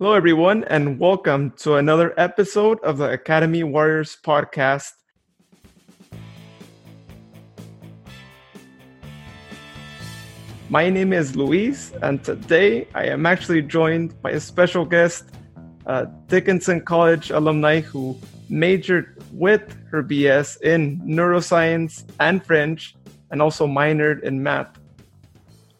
Hello, everyone, and welcome to another episode of the Academy Warriors Podcast. My name is Luis, and today I am actually joined by a special guest, Dickinson College alumni who majored with her BS in neuroscience and French, and also minored in math.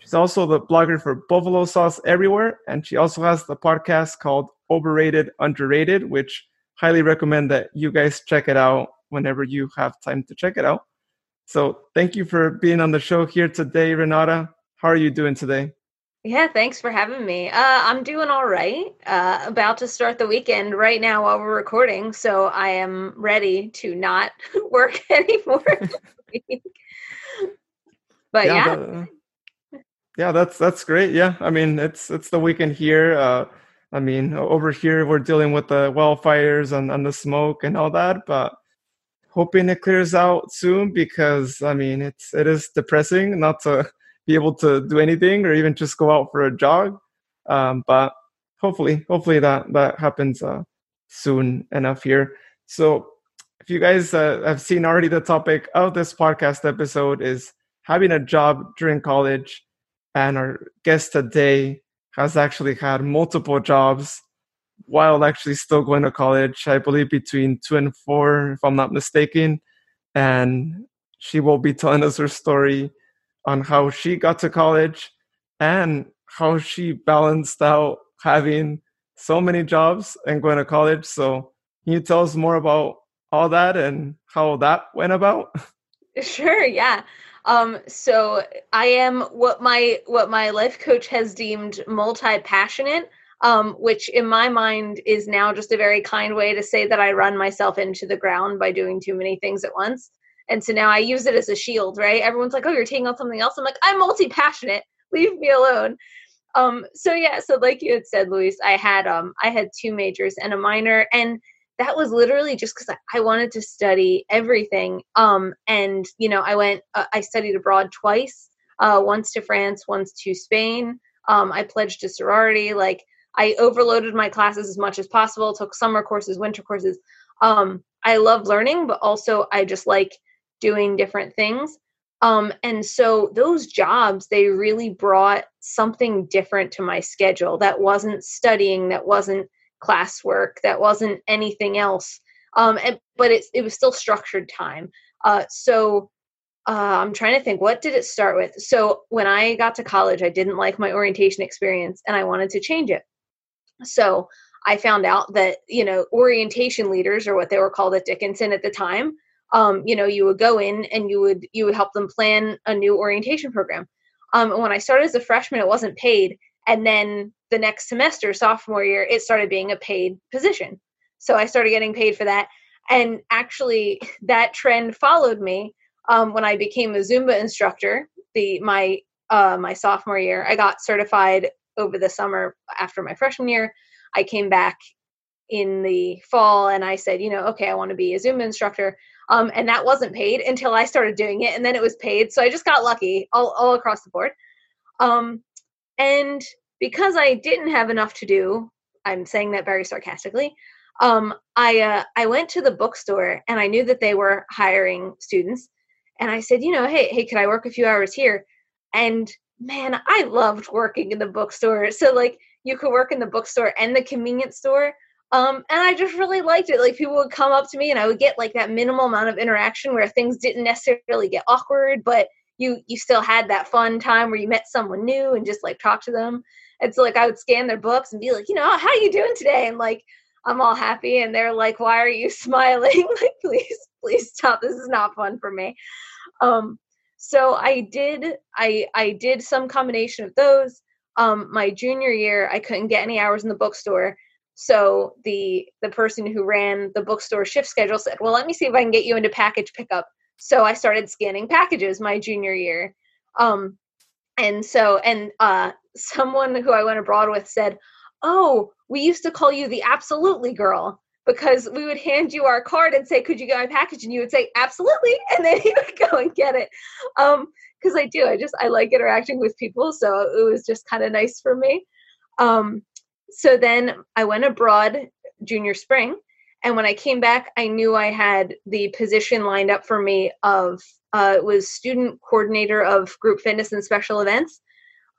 She's also the blogger for Buffalo Sauce Everywhere, and she also has the podcast called Overrated Underrated, which highly recommend that you guys check it out whenever you have time to check it out. So thank you for being on the show here today, Renata. How are you doing today? Yeah, thanks for having me. I'm doing all right. About to start the weekend right now while we're recording, so I am ready to not work anymore this week. But yeah. Yeah, that's great. Yeah, I mean, it's the weekend here. I mean, over here we're dealing with the wildfires and the smoke and all that, but hoping it clears out soon because I mean, it is depressing not to be able to do anything or even just go out for a jog. But hopefully that happens soon enough here. So if you guys have seen already, the topic of this podcast episode is having a job during college. And our guest today has actually had multiple jobs while actually still going to college, I believe between 2 and 4, if I'm not mistaken. And she will be telling us her story on how she got to college and how she balanced out having so many jobs and going to college. So can you tell us more about all that and how that went about? Sure, yeah. So I am what my life coach has deemed multi-passionate, which in my mind is now just a very kind way to say that I run myself into the ground by doing too many things at once. And so now I use it as a shield, right? Everyone's like, oh, you're taking on something else. I'm like, I'm multi-passionate. Leave me alone. So like you had said, Luis, I had 2 majors and a minor, and that was literally just because I wanted to study everything. And, you know, I studied abroad twice, once to France, once to Spain. I pledged to sorority. Like, I overloaded my classes as much as possible, took summer courses, winter courses. I love learning, but also I just like doing different things. And so those jobs, they really brought something different to my schedule that wasn't studying, that wasn't classwork, that wasn't anything else, but it was still structured time. I'm trying to think, what did it start with? So when I got to college, I didn't like my orientation experience, and I wanted to change it. So I found out that, you know, orientation leaders, or what they were called at Dickinson at the time, you know, you would go in and you would help them plan a new orientation program. And when I started as a freshman, it wasn't paid. And then the next semester, sophomore year, it started being a paid position. So I started getting paid for that. And actually, that trend followed me when I became a Zumba instructor. My sophomore year, I got certified over the summer after my freshman year. I came back in the fall and I said, you know, okay, I want to be a Zumba instructor. And that wasn't paid until I started doing it. And then it was paid. So I just got lucky all across the board. And because I didn't have enough to do, I'm saying that very sarcastically, I went to the bookstore and I knew that they were hiring students. And I said, you know, hey, could I work a few hours here? And man, I loved working in the bookstore. So like, you could work in the bookstore and the convenience store. And I just really liked it. Like, people would come up to me and I would get like that minimal amount of interaction where things didn't necessarily get awkward, but you still had that fun time where you met someone new and just like talked to them. And so like, I would scan their books and be like, you know, how are you doing today? And like, I'm all happy. And they're like, why are you smiling? Like, please stop. This is not fun for me. So I did some combination of those. My junior year, I couldn't get any hours in the bookstore. So the person who ran the bookstore shift schedule said, well, let me see if I can get you into package pickup. So I started scanning packages my junior year. And someone who I went abroad with said, oh, we used to call you the absolutely girl, because we would hand you our card and say, could you get my package? And you would say, absolutely. And then you would go and get it. Cause I like interacting with people. So it was just kind of nice for me. So then I went abroad junior spring. And when I came back, I knew I had the position lined up for me of, it was student coordinator of group fitness and special events.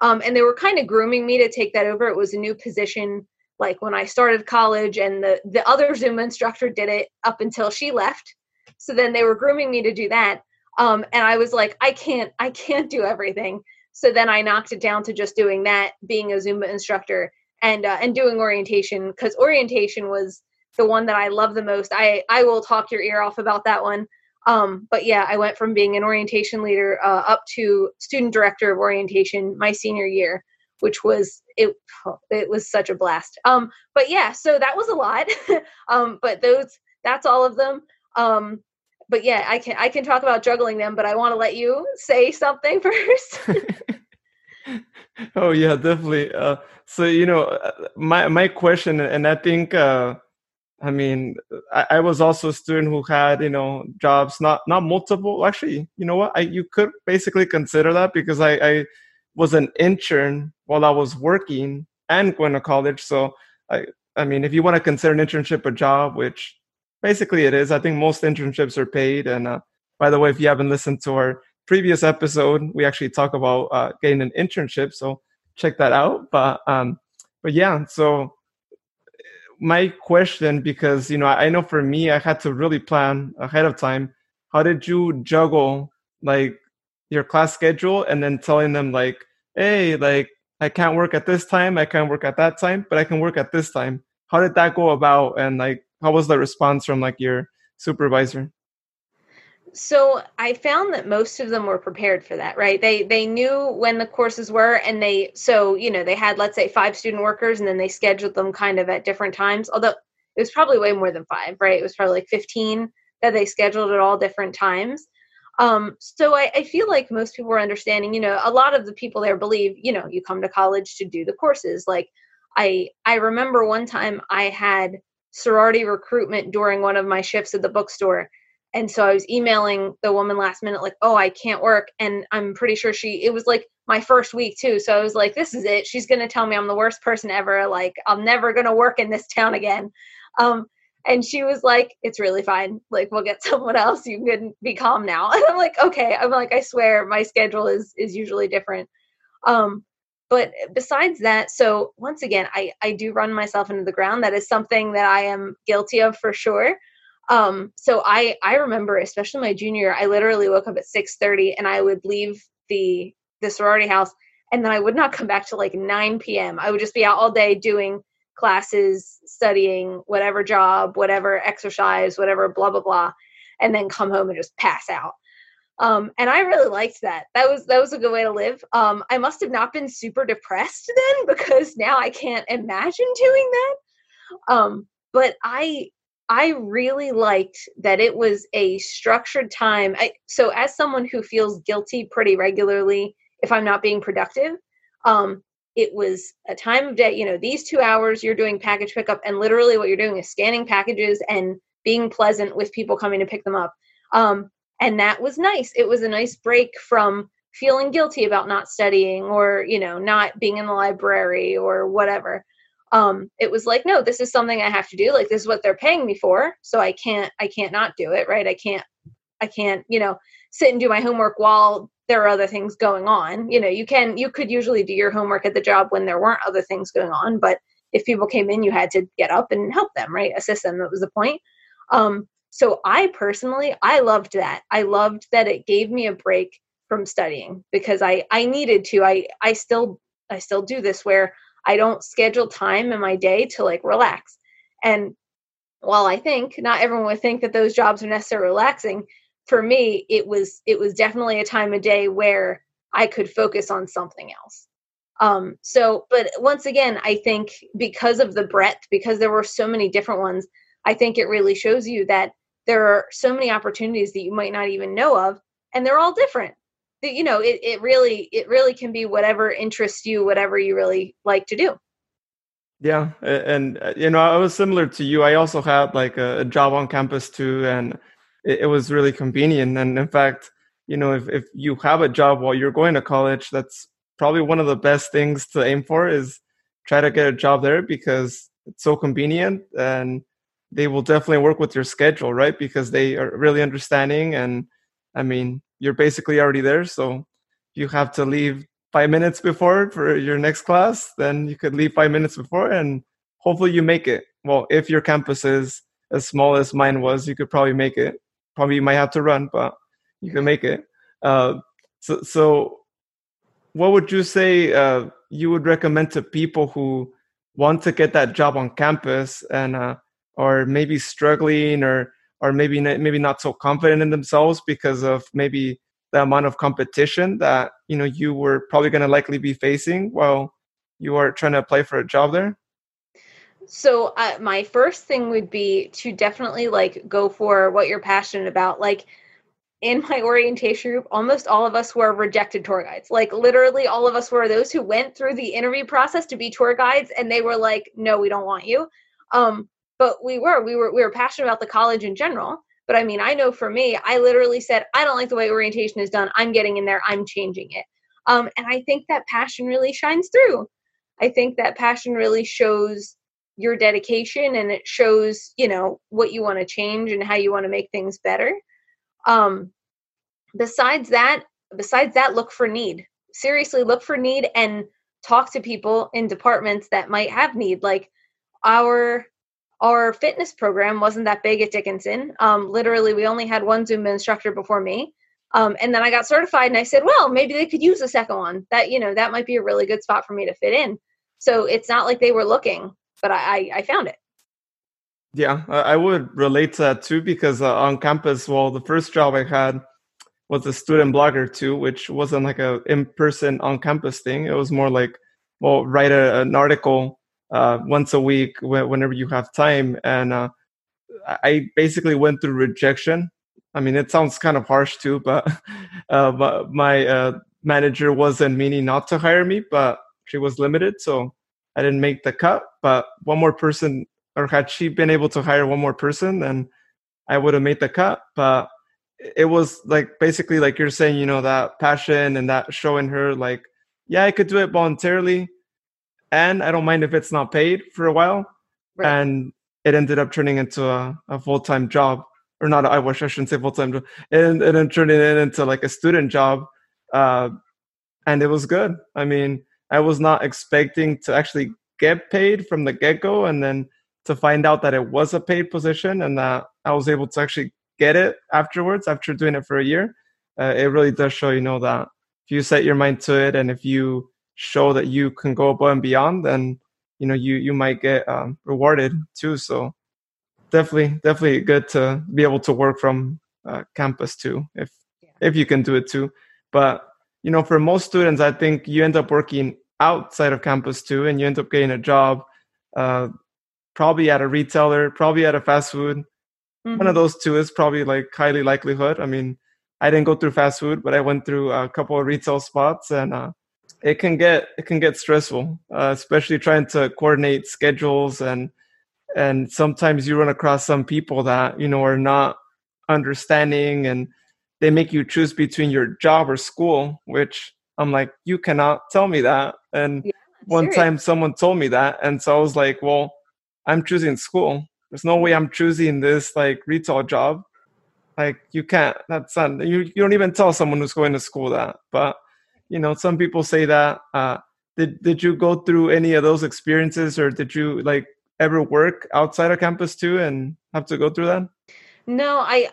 And they were kind of grooming me to take that over. It was a new position, like when I started college, and the other Zumba instructor did it up until she left. So then they were grooming me to do that. And I was like, I can't do everything. So then I knocked it down to just doing that, being a Zumba instructor, and doing orientation, because orientation was the one that I love the most. I will talk your ear off about that one. But yeah, I went from being an orientation leader up to student director of orientation my senior year, which was, it was such a blast. But yeah, so that was a lot. But that's all of them. But yeah, I can talk about juggling them, but I want to let you say something first. Oh yeah, definitely. So, you know, my question, and I think, I mean, I was also a student who had, you know, jobs, not multiple. Actually, you know what? You could basically consider that, because I was an intern while I was working and going to college. So, I mean, if you want to consider an internship a job, which basically it is, I think most internships are paid. And by the way, if you haven't listened to our previous episode, we actually talk about getting an internship. So check that out. But yeah, so my question, because, you know, I know for me, I had to really plan ahead of time. How did you juggle like your class schedule and then telling them like, hey, like I can't work at this time, I can't work at that time, but I can work at this time? How did that go about? And like, how was the response from like your supervisor? So I found that most of them were prepared for that, right? They knew when the courses were, and they had, let's say, 5 student workers, and then they scheduled them kind of at different times. Although it was probably way more than 5, right? It was probably like 15 that they scheduled at all different times. So I feel like most people were understanding. You know, a lot of the people there believe, you know, you come to college to do the courses. Like I remember one time I had sorority recruitment during one of my shifts at the bookstore. And so I was emailing the woman last minute, like, oh, I can't work. And I'm pretty sure it was like my first week too. So I was like, this is it. She's going to tell me I'm the worst person ever. Like, I'm never going to work in this town again. And she was like, it's really fine. Like, we'll get someone else. You can be calm now. And I'm like, okay. I'm like, I swear my schedule is usually different. But besides that, so once again, I do run myself into the ground. That is something that I am guilty of for sure. So I remember, especially my junior year, I literally woke up at 6:30 and I would leave the sorority house, and then I would not come back till like 9 p.m. I would just be out all day doing classes, studying, whatever job, whatever exercise, whatever blah, blah, blah, and then come home and just pass out. And I really liked that. That was a good way to live. I must have not been super depressed then, because now I can't imagine doing that. But I really liked that it was a structured time. So as someone who feels guilty pretty regularly if I'm not being productive, it was a time of day, you know, these 2 hours you're doing package pickup, and literally what you're doing is scanning packages and being pleasant with people coming to pick them up. And that was nice. It was a nice break from feeling guilty about not studying, or, you know, not being in the library or whatever. It was like, no, this is something I have to do. Like, this is what they're paying me for. So I can't not do it. Right. I can't, you know, sit and do my homework while there are other things going on. You know, you could usually do your homework at the job when there weren't other things going on, but if people came in, you had to get up and help them, right? Assist them. That was the point. So I personally, I loved that. I loved that it gave me a break from studying, because I needed to. I still do this where I don't schedule time in my day to like relax. And while I think not everyone would think that those jobs are necessarily relaxing, for me, it was definitely a time of day where I could focus on something else. So, but once again, I think because of the breadth, because there were so many different ones, I think it really shows you that there are so many opportunities that you might not even know of, and they're all different. You know, it really can be whatever interests you, whatever you really like to do. Yeah. And, you know, I was similar to you. I also had like a job on campus too, and it was really convenient. And in fact, you know, if you have a job while you're going to college, that's probably one of the best things to aim for, is try to get a job there because it's so convenient, and they will definitely work with your schedule, right? Because they are really understanding. And I mean, you're basically already there. So you have to leave 5 minutes before for your next class, then you could leave 5 minutes before and hopefully you make it. Well, if your campus is as small as mine was, you could probably make it. Probably you might have to run, but you can make it. So what would you say you would recommend to people who want to get that job on campus and are maybe struggling or maybe not so confident in themselves because of maybe the amount of competition that, you know, you were probably going to likely be facing while you are trying to apply for a job there? So my first thing would be to definitely like go for what you're passionate about. Like in my orientation group, almost all of us were rejected tour guides. Like literally all of us were those who went through the interview process to be tour guides. And they were like, no, we don't want you. But we were passionate about the college in general. But I mean, I know for me, I literally said, I don't like the way orientation is done. I'm getting in there. I'm changing it. And I think that passion really shines through. I think that passion really shows your dedication, and it shows, you know, what you want to change and how you want to make things better. Besides that, look for need. Seriously, look for need and talk to people in departments that might have need. Like our fitness program wasn't that big at Dickinson. Literally, we only had one Zumba instructor before me. And then I got certified and I said, well, maybe they could use a second one. That, you know, that might be a really good spot for me to fit in. So it's not like they were looking, but I found it. Yeah, I would relate to that too, because on campus, well, the first job I had was a student blogger too, which wasn't like a in-person on-campus thing. It was more like, well, write an article once a week, whenever you have time. And I basically went through rejection. I mean, it sounds kind of harsh too, but my manager wasn't meaning not to hire me, but she was limited. So I didn't make the cut, but one more person, or had she been able to hire one more person, then I would have made the cut. But it was like, basically like you're saying, you know, that passion and that showing her like, yeah, I could do it voluntarily. And I don't mind if it's not paid for a while. Right. And it ended up turning into a full-time job. Or not, I shouldn't say full-time job. And then turning it into like a student job. And it was good. I mean, I was not expecting to actually get paid from the get-go. And then to find out that it was a paid position and that I was able to actually get it afterwards, after doing it for a year, it really does show, you know, that if you set your mind to it and if you show that you can go above and beyond, then you know you might get rewarded too. So definitely good to be able to work from campus too, if you can do it too. But you know, for most students, I think you end up working outside of campus too, and you end up getting a job probably at a retailer, probably at a fast food. Mm-hmm. One of those two is probably like highly likelihood. I mean, I didn't go through fast food, but I went through a couple of retail spots, and it can get stressful, especially trying to coordinate schedules. And sometimes you run across some people that, you know, are not understanding, and they make you choose between your job or school, which I'm like, you cannot tell me that. And yeah, one time someone told me that. And so I was like, well, I'm choosing school. There's no way I'm choosing this like retail job. Like you can't, that's not, you don't even tell someone who's going to school that, but you know, some people say that. Did you go through any of those experiences, or did you like ever work outside of campus too and have to go through that? No, I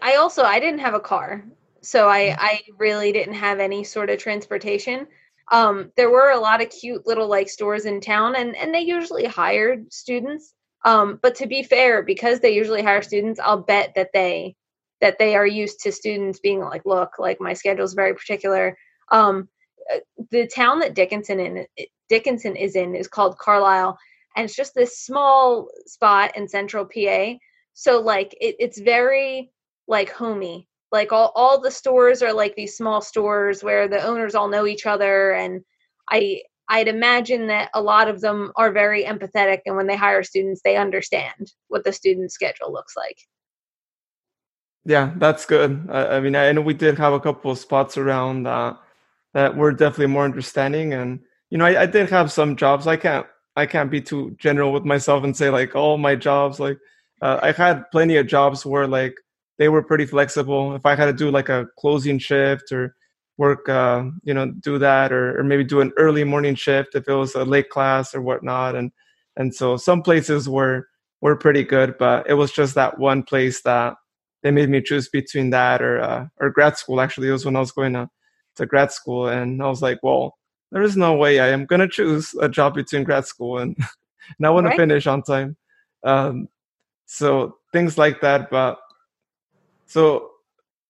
didn't have a car. So I really didn't have any sort of transportation. There were a lot of cute little like stores in town, and they usually hired students. But to be fair, because they usually hire students, I'll bet that they are used to students being like, look, like my schedule is very particular. The town that Dickinson is in is called Carlisle, and it's just this small spot in central PA. So like it's very like homey. Like all the stores are like these small stores where the owners all know each other, and I'd imagine that a lot of them are very empathetic, and when they hire students, they understand what the student schedule looks like. Yeah, that's good. I mean, I know we did have a couple of spots around that were definitely more understanding. And, you know, I did have some jobs. I can't I can't be too general with myself and say like all my jobs, like I've had plenty of jobs where like they were pretty flexible. If I had to do like a closing shift or work, you know, do that, or maybe do an early morning shift if it was a late class or whatnot. And so some places were pretty good, but it was just that one place that they made me choose between that or grad school. Actually, it was when I was going to grad school, and I was like, well, there is no way I am going to choose a job between grad school and I want to finish on time. So things like that. But so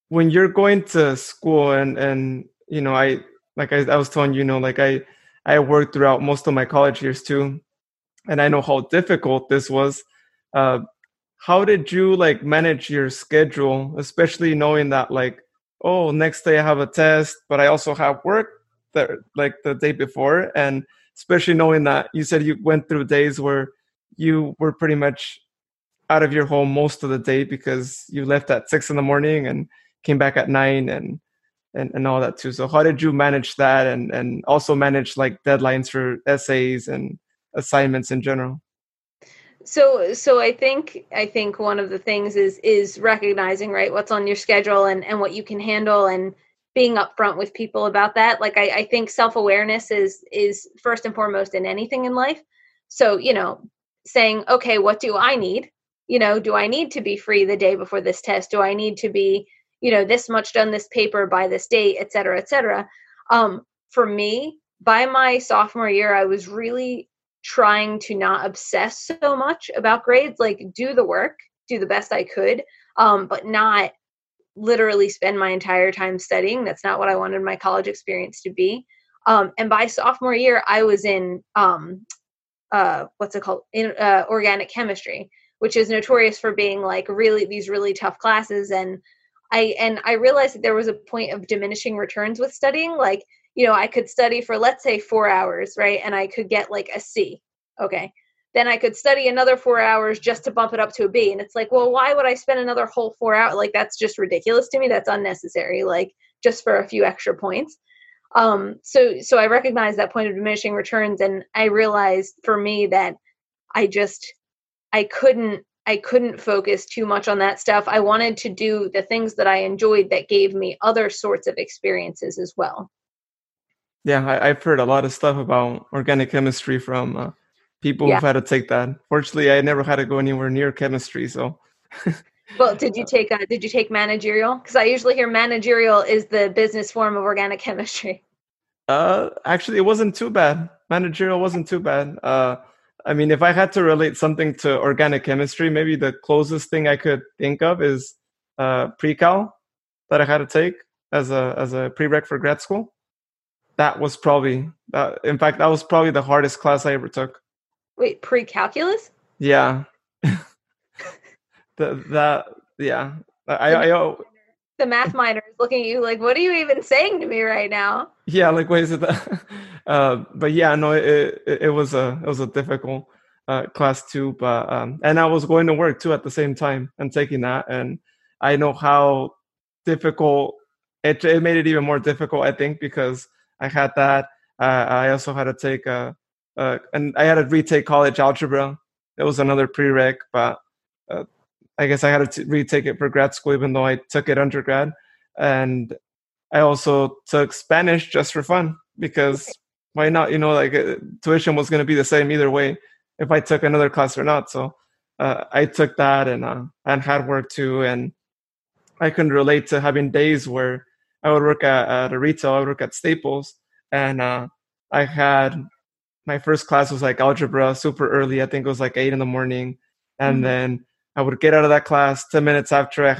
when you're going to school and you know, I was telling you, know, like I worked throughout most of my college years too. And I know how difficult this was. How did you like manage your schedule, especially knowing that like, oh, next day I have a test, but I also have work that like the day before. And especially knowing that you said you went through days where you were pretty much out of your home most of the day because you left at 6 a.m. and came back at 9 and all that too. So how did you manage that and also manage like deadlines for essays and assignments in general? So I think one of the things is recognizing, right, what's on your schedule and what you can handle and being upfront with people about that. Like I think self-awareness is first and foremost in anything in life. So, you know, saying, okay, what do I need? You know, do I need to be free the day before this test? Do I need to be, you know, this much done this paper by this date, et cetera, et cetera. For me, by my sophomore year, I was really trying to not obsess so much about grades, like do the work, do the best I could, but not literally spend my entire time studying. That's not what I wanted my college experience to be. And by sophomore year, I was in, organic chemistry, which is notorious for being like these really tough classes. And I realized that there was a point of diminishing returns with studying. Like, you know, I could study for, let's say, 4 hours, right? And I could get like a C. Okay. Then I could study another 4 hours just to bump it up to a B. And it's like, well, why would I spend another whole 4 hours? Like, that's just ridiculous to me. That's unnecessary. Like, just for a few extra points. So I recognized that point of diminishing returns. And I realized for me that I couldn't focus too much on that stuff. I wanted to do the things that I enjoyed that gave me other sorts of experiences as well. Yeah, I've heard a lot of stuff about organic chemistry from people who've had to take that. Fortunately, I never had to go anywhere near chemistry. So, well, did you take managerial? Because I usually hear managerial is the business form of organic chemistry. Actually, it wasn't too bad. Managerial wasn't too bad. I mean, if I had to relate something to organic chemistry, maybe the closest thing I could think of is pre-cal that I had to take as a prereq for grad school. That was probably, in fact, that was probably the hardest class I ever took. Wait, pre-calculus? Yeah. The math minor is looking at you like, what are you even saying to me right now? Yeah, like, what is it? But yeah, no, it was a difficult class too. But and I was going to work too at the same time and taking that, and I know how difficult it made it even more difficult, I think, because I had that. I also had to take and I had to retake college algebra. It was another prereq, but I guess I had to retake it for grad school, even though I took it undergrad. And I also took Spanish just for fun because why not? You know, like tuition was going to be the same either way if I took another class or not. So I took that and had work too. And I can relate to having days where I would work at a retail. I would work at Staples, and I had my first class was like algebra, super early. I think it was like 8 a.m, and then I would get out of that class 10 minutes after I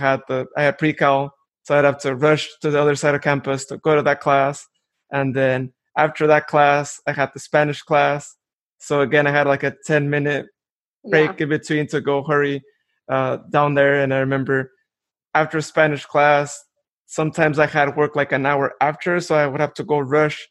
had pre-cal, so I'd have to rush to the other side of campus to go to that class, and then after that class, I had the Spanish class. So again, I had like a 10-minute break in between to go hurry down there, and I remember after Spanish class. Sometimes I had work like an hour after, so I would have to go rush.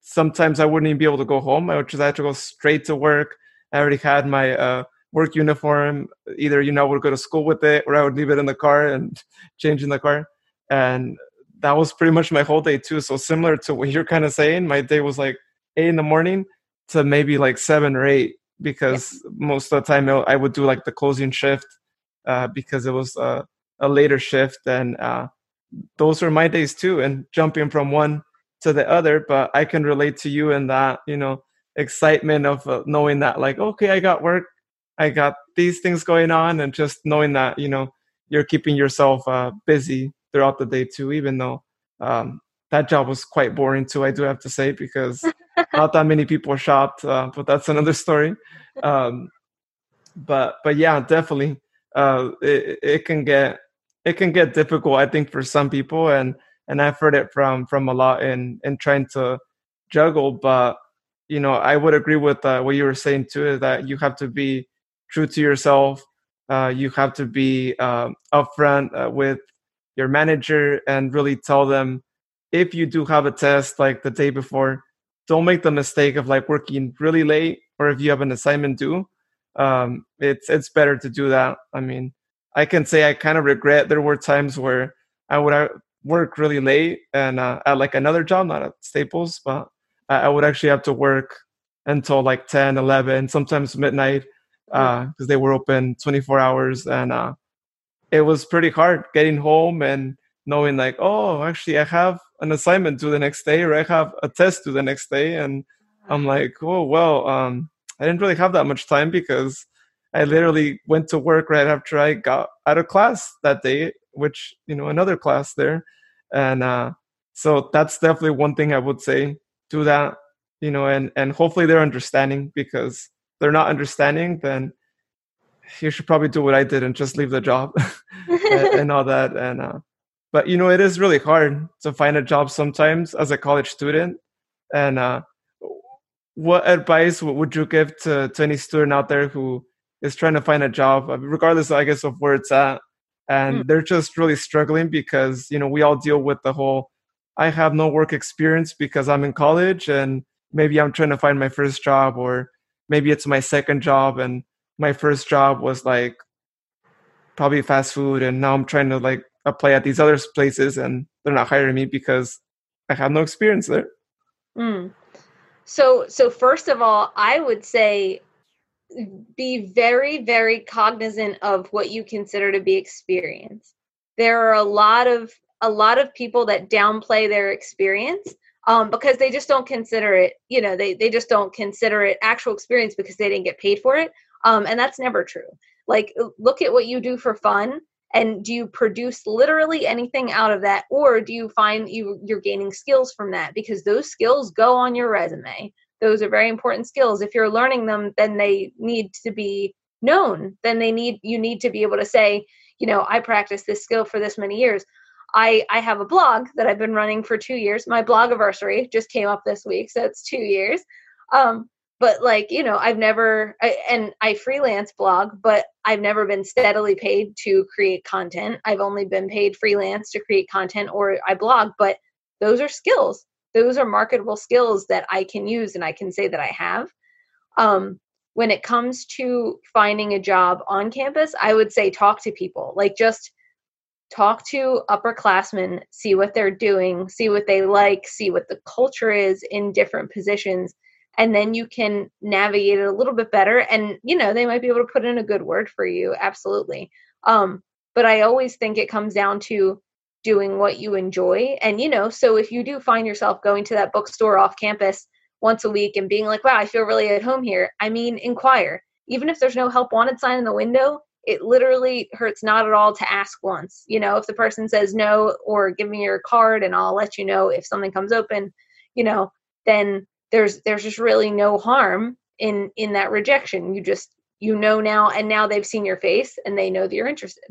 Sometimes I wouldn't even be able to go home. I would just have to go straight to work. I already had my work uniform. Either, you know, I would go to school with it, or I would leave it in the car and change in the car. And that was pretty much my whole day too. So similar to what you're kind of saying, my day was like 8 a.m, to maybe like 7 or 8 because most of the time I would do like the closing shift because it was a later shift. And those were my days too, and jumping from one to the other. But I can relate to you in that, you know, excitement of knowing that like, okay, I got work, I got these things going on, and just knowing that, you know, you're keeping yourself busy throughout the day too, even though that job was quite boring too, I do have to say, because not that many people shopped, but that's another story. But yeah, definitely, it can get difficult, I think, for some people, and I've heard it from a lot in trying to juggle. But you know, I would agree with what you were saying too, is that you have to be true to yourself. You have to be upfront with your manager and really tell them, if you do have a test like the day before, don't make the mistake of like working really late, or if you have an assignment due, it's better to do that. I mean, I can say I kind of regret there were times where I would work really late and at like another job, not at Staples, but I would actually have to work until like 10, 11, sometimes midnight, because they were open 24 hours. And it was pretty hard getting home and knowing like, oh, actually I have an assignment due the next day, or I have a test due the next day. And I'm like, oh, well, I didn't really have that much time, because I literally went to work right after I got out of class that day, which, you know, another class there. And so that's definitely one thing I would say. Do that, you know, and hopefully they're understanding, because if they're not understanding, then you should probably do what I did and just leave the job and all that. And but you know, it is really hard to find a job sometimes as a college student. And what advice would you give to any student out there who is trying to find a job, regardless, I guess, of where it's at, and they're just really struggling? Because, you know, we all deal with the whole, I have no work experience because I'm in college, and maybe I'm trying to find my first job, or maybe it's my second job, and my first job was like probably fast food, and now I'm trying to like apply at these other places and they're not hiring me because I have no experience there. So first of all, I would say be very, very cognizant of what you consider to be experience. There are a lot of people that downplay their experience because they just don't consider it, you know, they just don't consider it actual experience because they didn't get paid for it. And that's never true. Like, look at what you do for fun, and do you produce literally anything out of that? Or do you find you're gaining skills from that? Because those skills go on your resume. Those are very important skills. If you're learning them, then they need to be known. Then you need to be able to say, you know, I practiced this skill for this many years. I have a blog that I've been running for 2 years. My blogiversary just came up this week, so it's 2 years. But like, you know, I freelance blog, but I've never been steadily paid to create content. I've only been paid freelance to create content, or I blog, but those are skills. Those are marketable skills that I can use and I can say that I have. When it comes to finding a job on campus, I would say talk to people. Like, just talk to upperclassmen, see what they're doing, see what they like, see what the culture is in different positions, and then you can navigate it a little bit better. And, you know, they might be able to put in a good word for you. Absolutely. But I always think it comes down to doing what you enjoy. And, you know, so if you do find yourself going to that bookstore off campus once a week and being like, wow, I feel really at home here, I mean, inquire. Even if there's no help wanted sign in the window, it literally hurts not at all to ask once. You know, if the person says no, or give me your card and I'll let you know if something comes open, you know, then there's just really no harm in that rejection. You just, you know, now, and now they've seen your face and they know that you're interested.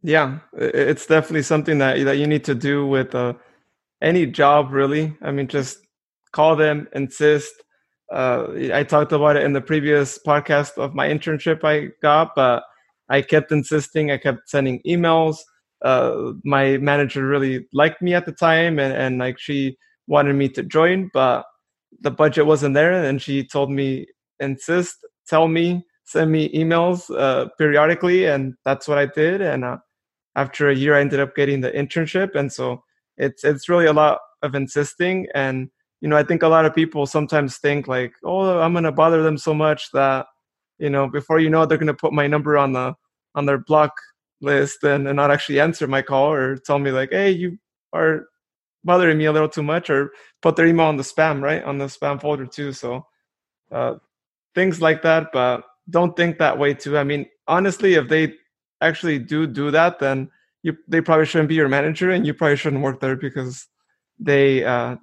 Yeah, it's definitely something that you need to do with any job, really. I mean, just call them, insist. I talked about it in the previous podcast of my internship I got, but I kept insisting. I kept sending emails. My manager really liked me at the time, and like, she wanted me to join, but the budget wasn't there. And she told me, insist, tell me, send me emails periodically. And that's what I did. And after a year, I ended up getting the internship. And so it's really a lot of insisting and you know, I think a lot of people sometimes think like, oh, I'm going to bother them so much that, you know, before you know it, they're going to put my number on the on their block list and not actually answer my call or tell me like, hey, you are bothering me a little too much, or put their email on the spam, right? On the spam folder too. So things like that, but don't think that way too. I mean, honestly, if they actually do that, then they probably shouldn't be your manager and you probably shouldn't work there because they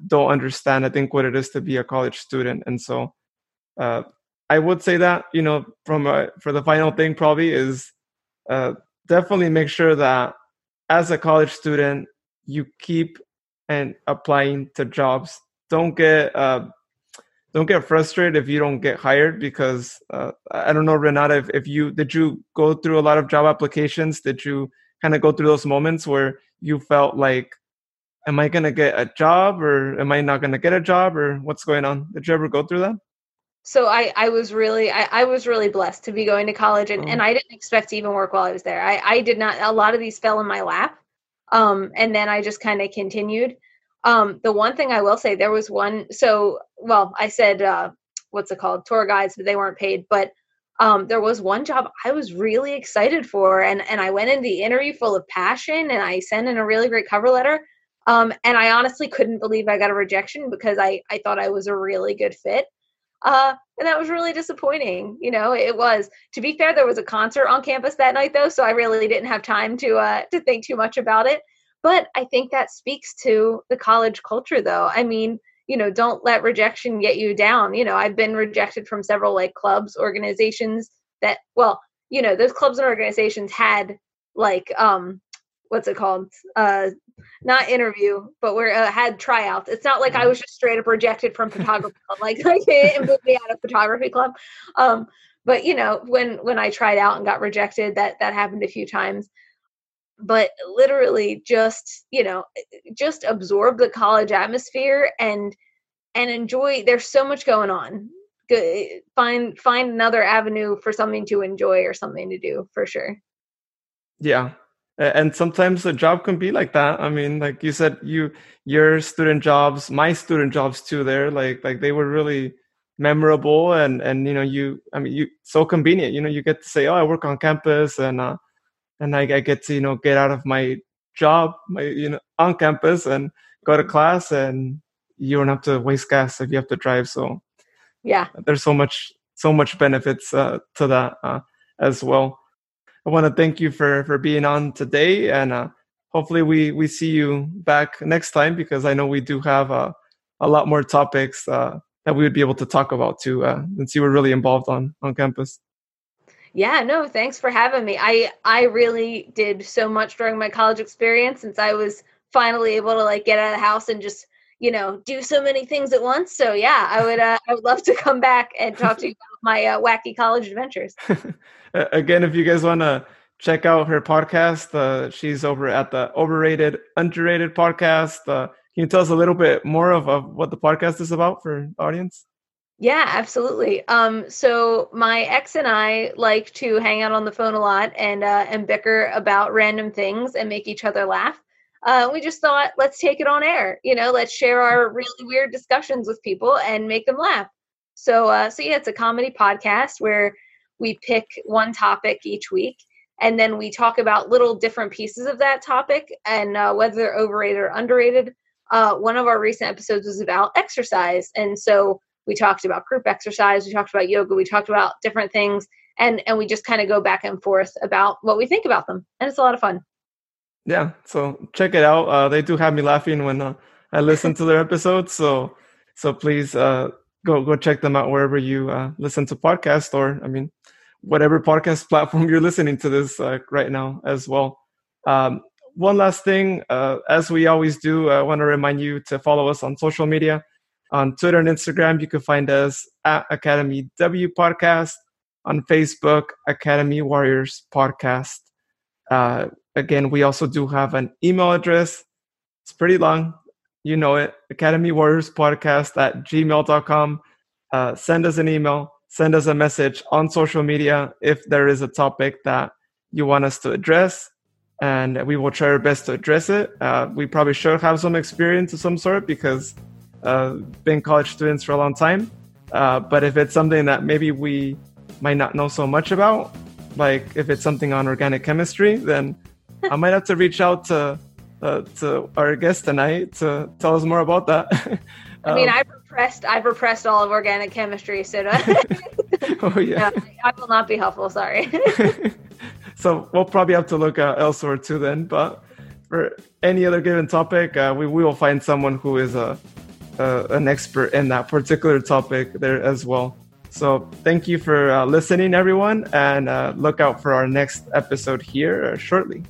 don't understand, I think, what it is to be a college student. And so I would say that, you know, for the final thing probably is definitely make sure that as a college student, you keep and applying to jobs. Don't get frustrated if you don't get hired, because I don't know, Renata, did you go through a lot of job applications? Did you kind of go through those moments where you felt like, am I going to get a job or am I not going to get a job, or what's going on? Did you ever go through that? So I was really blessed to be going to college, and I didn't expect to even work while I was there. I did not, a lot of these fell in my lap. And then I just kind of continued. The one thing I will say, there was one, so, well, I said, what's it called? Tour guides, but they weren't paid. But there was one job I was really excited for. And I went into the interview full of passion and I sent in a really great cover letter. And I honestly couldn't believe I got a rejection because I thought I was a really good fit. And that was really disappointing. You know, it was, to be fair, there was a concert on campus that night though. So I really didn't have time to think too much about it, but I think that speaks to the college culture though. I mean, you know, don't let rejection get you down. You know, I've been rejected from several like clubs, organizations that, well, you know, those clubs and organizations had like, what's it called? Not interview, but we had tryouts. It's not like I was just straight up rejected from photography club. Like they moved me out of photography club. But you know, when I tried out and got rejected, that happened a few times. But literally, just you know, just absorb the college atmosphere and enjoy. There's so much going on. Good, find another avenue for something to enjoy or something to do for sure. Yeah. And sometimes the job can be like that. I mean, like you said, your student jobs, my student jobs too, they're like they were really memorable and, you know, you so convenient, you know, you get to say, oh, I work on campus and I get to, you know, get out of my job, you know, on campus and go to class, and you don't have to waste gas if you have to drive. So yeah, there's so much benefits to that as well. I want to thank you for being on today, and hopefully we see you back next time, because I know we do have a lot more topics that we would be able to talk about too, since you were really involved on campus. Yeah, no, thanks for having me. I really did so much during my college experience, since I was finally able to like get out of the house and just, you know, do so many things at once. So yeah, I would love to come back and talk to you about my wacky college adventures. Again, if you guys want to check out her podcast, she's over at the Overrated Underrated Podcast. Can you tell us a little bit more of what the podcast is about for the audience? Yeah, absolutely. So my ex and I like to hang out on the phone a lot and bicker about random things and make each other laugh. We just thought, let's take it on air, you know, let's share our really weird discussions with people and make them laugh. So yeah, it's a comedy podcast where we pick one topic each week, and then we talk about little different pieces of that topic and whether they're overrated or underrated. One of our recent episodes was about exercise. And so we talked about group exercise, we talked about yoga, we talked about different things, and we just kind of go back and forth about what we think about them. And it's a lot of fun. Yeah, so check it out. They do have me laughing when I listen to their episodes. So please go check them out wherever you listen to podcasts, or I mean, whatever podcast platform you're listening to this right now as well. One last thing, as we always do, I want to remind you to follow us on social media. On Twitter and Instagram, you can find us at Academy W Podcast. On Facebook, Academy Warriors Podcast. Again, we also do have an email address. It's pretty long. You know it. academywarriorspodcast@gmail.com. Send us an email. Send us a message on social media if there is a topic that you want us to address, and we will try our best to address it. We probably should have some experience of some sort, because been college students for a long time. But if it's something that maybe we might not know so much about, like if it's something on organic chemistry, then I might have to reach out to our guest tonight to tell us more about that. I mean, I've repressed all of organic chemistry, so oh, yeah. No, I will not be helpful, sorry. So we'll probably have to look elsewhere too then, but for any other given topic, we will find someone who is an expert in that particular topic there as well. So thank you for listening, everyone, and look out for our next episode here shortly.